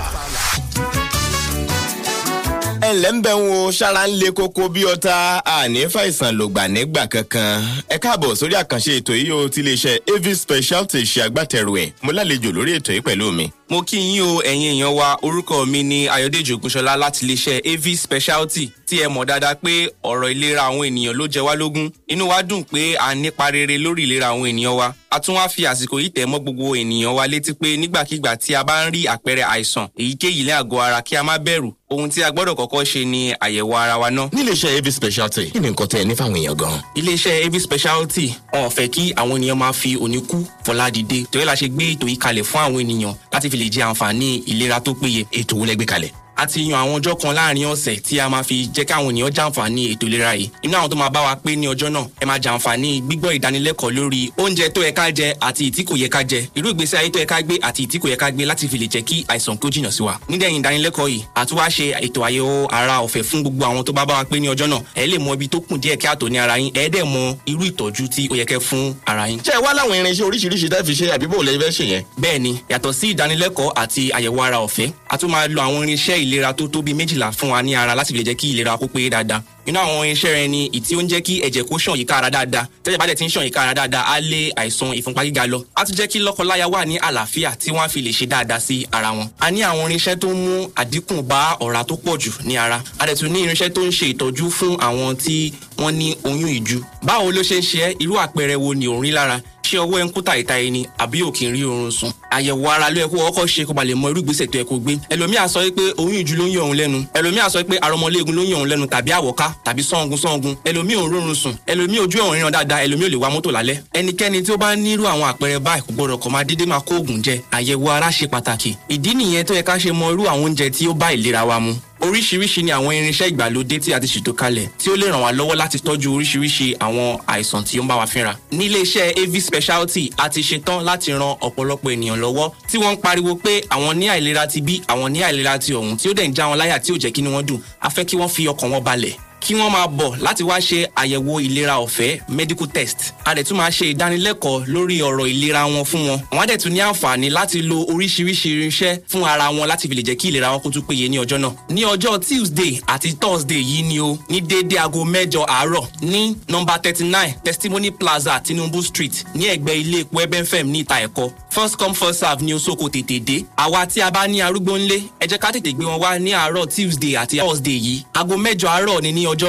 Ẹ̀lẹ́ ń bẹ̀ ń wo ṣára ń le koko bí ọta àní fàìsàn lògbà nígbà kankan. Ẹ káàbọ̀ sórí àkànṣe ètò yìí o ti iléeṣẹ́ AV Specialty ṣe agbátẹrù ẹ̀. Mo lálejò lórí ètò yìí pẹ̀lú mi. Mo kí yín o ẹ̀yin èèyàn wa, orúkọ mi ni Ayọ̀dèjì Ògúnṣọlá láti iléeṣẹ́ AV Specialty tí ẹ mọ̀ dáadáa pé ọ̀rọ̀ ìlera àwọn ènìyàn ló jẹ wá lógún. Inú wa dùn pé a nípa rere lórí ìlera àwọn ènìyàn wa. A tún wá fi àsìkò yìí tẹ̀ mọ́ gbogbo ènìyàn wa létí pé nígbàkigbà tí a bá ń rí àpẹẹrẹ àìsàn èyíkéyìí ní àgọ́ ara kí a má bẹ̀rù. Ohun tí a gbọ́dọ̀ kọ́kọ́ ṣe ni àyẹ̀wò ara wa náà. Ní iléeṣẹ́ AV Specialty, kí ni nǹkan tẹ́ ẹ ní fáwọn èèyàn gan-an? Iléeṣẹ́ AV Specialty, wọn ò fẹ́ kí àwọn ènìyàn máa fi òní kú fọlá dìde. Torí la ṣe gbé ètò yìí kalẹ̀ fún àwọn ènìyàn láti fi lè jẹ àǹfààní ìlera tó péye. Ètò wo lẹ gbé kalẹ̀? A ti yan àwọn ọjọ́ kan láàrin ọ̀sẹ̀ tí a máa fi jẹ́ káwọn ènìyàn jàǹfààní ètò ìlera yìí. Inú àwọn tó máa bá wa pé ní ọjọ́ náà, ẹ máa jàǹfààní gbígbọ́ ìdánilẹ́kọ̀ọ́ lórí oúnjẹ tó yẹ ká jẹ àti ìtí kò yẹ ká jẹ, irú ìgbésí ayé tó yẹ ká gbé àti ìtí kò yẹ ká gbé láti fi lè jẹ́ kí àìsàn kó jìnnà sí wa. Nídẹ̀yìn ìdánilẹ́kọ̀ọ́ yìí, a tún wá ṣe ètò àyẹ̀wò ara ọ̀fẹ́ fún gbogbo àwọn tó bá bá wa pé ní ọjọ́ náà. Ẹ lè mọ ibi tó kù díẹ̀ kí a tò ní ara yín, ẹ dẹ̀ mọ irú ìtọ́jú tí ó yẹ kẹ́ fún ara yín. Ṣé ẹ wá láwọn irinṣẹ́ oríṣiríṣi tẹ́ fi ṣe àbí bó lẹ fẹ́ ṣe yẹn? Bẹ́ẹ̀ni, yàtọ̀ sí ìdánilẹ́kọ̀ọ́ àti àyẹ̀wò ara ọ̀fẹ́, a tún máa lo àwọn irinṣẹ́ ìlera tó tó bí 12 fún wa ní ara láti lè jẹ́ kí ìlera kó pé dáadáa. Inú àwọn irinṣẹ́ rẹ̀ ni ìtí ó ń jẹ́ kí ẹ̀jẹ̀ kó ṣàn yíká ara dáadáa. Tẹ́jẹ̀ bá dẹ̀ ti ń ṣàn yíká ara dáadáa, á lé àìsàn ìfúnpá gíga lọ. Á tún jẹ́ kí lọ́kọláya wà ní àlàáfíà tí wọ́n á fi lè ṣe dáadáa sí ara wọn. A ní àwọn irinṣẹ́ tó ń mú àdínkù bá ọ̀rá tó pọ̀ jù ní ara. A dẹ̀ tún ní irinṣẹ́ tó ń ṣe ìtọ́jú fún àwọn tí wọ́n ní oyún ìju. Báwo ló ṣe ń ṣe ẹ́? Irú àpẹẹrẹ wo ni òun rí lára? Ṣé ọwọ́ ẹ ń kú tàìtàì ni àbí ò kì í rí oorun sùn? Àyẹ̀wò ara ló yẹ kó ọkọ̀ ṣe kó ba lè mọ irú ìgbésẹ̀ tó yẹ kó gbé. Ẹlòmíà sọ pé oyún ìju ló ń yọ òun lẹ́nu. Ẹlòmíà sọ pé arọmọléegun ló ń yọ òun lẹ́nu tàbí àwọ̀ká tàbí sọ́ngun. Ẹlòmíì ò rórun sùn. Ẹlòmíì ojú ẹ̀ ò ríran dáadáa. Ẹlòmíì ò lè wa mọ́tò lálẹ́. Ẹnikẹ́ni tí ó bá nírú àwọn àpẹẹrẹ báyìí kò gbọdọ̀ kọ̀ máa dédé máa kó oògùn jẹ. Àyẹ̀wò ara ṣe pàtàkì. Ìdí nìyẹn tó yẹ ká ṣe mọ irú àwọn oúnjẹ tí ó bá ìlera wa mu. Oríṣiríṣi ni àwọn irinṣẹ́ ìgbàlódé tí a ti ṣètò kalẹ̀ tí ó lè ràn wá lọ́wọ́ láti tọ́jú oríṣiríṣi àwọn àìsàn tí ó ń bá wa fínra. Ní iléeṣẹ́ AV Specialty, a ti ṣetán láti ran ọ̀pọ̀lọpọ̀ ènìyàn lọ́wọ́ tí wọ́n ń pariwo pé àwọn ní àìlera ti bí, àwọn ní àìlera ti ọ̀hún tí ó dẹ̀ ń já wọn láyà tí ò jẹ́ kí inú wọn dùn. A fẹ́ kí wọ́n fi ọkàn wọn balẹ̀. Kí wọ́n máa bọ̀ láti wá ṣe àyẹ̀wò ìlera ọ̀fẹ́ medical test. A dẹ̀ tún máa ṣe ìdánilẹ́kọ̀ọ́ lórí ọ̀rọ̀ ìlera wọn fún wọn. Wọ́n á dẹ̀ tún ní àǹfààní láti lo oríṣiríṣi irinṣẹ́ fún ara wọn láti fi lè jẹ́ kí ìlera wọn kó tún péye ní ọjọ́ náà. Ní ọjọ́ Tuesday àti Thursday yìí ni o, ní déédéé 8:00 àárọ̀ ní number 39 Testimony Plaza Tinubu Street ní ẹ̀gbẹ́ ilé epo Ebenfem ní ìta Èkó. First come first serve ni Osoko tètè dé. Àwa tí a bá ní arúgbó ńlé, ẹ jẹ́ ká tètè gbé wọn wá ní àárọ̀ Tuesday àti Thursday yìí. 8:00 àárọ̀ ni ní ọjọ́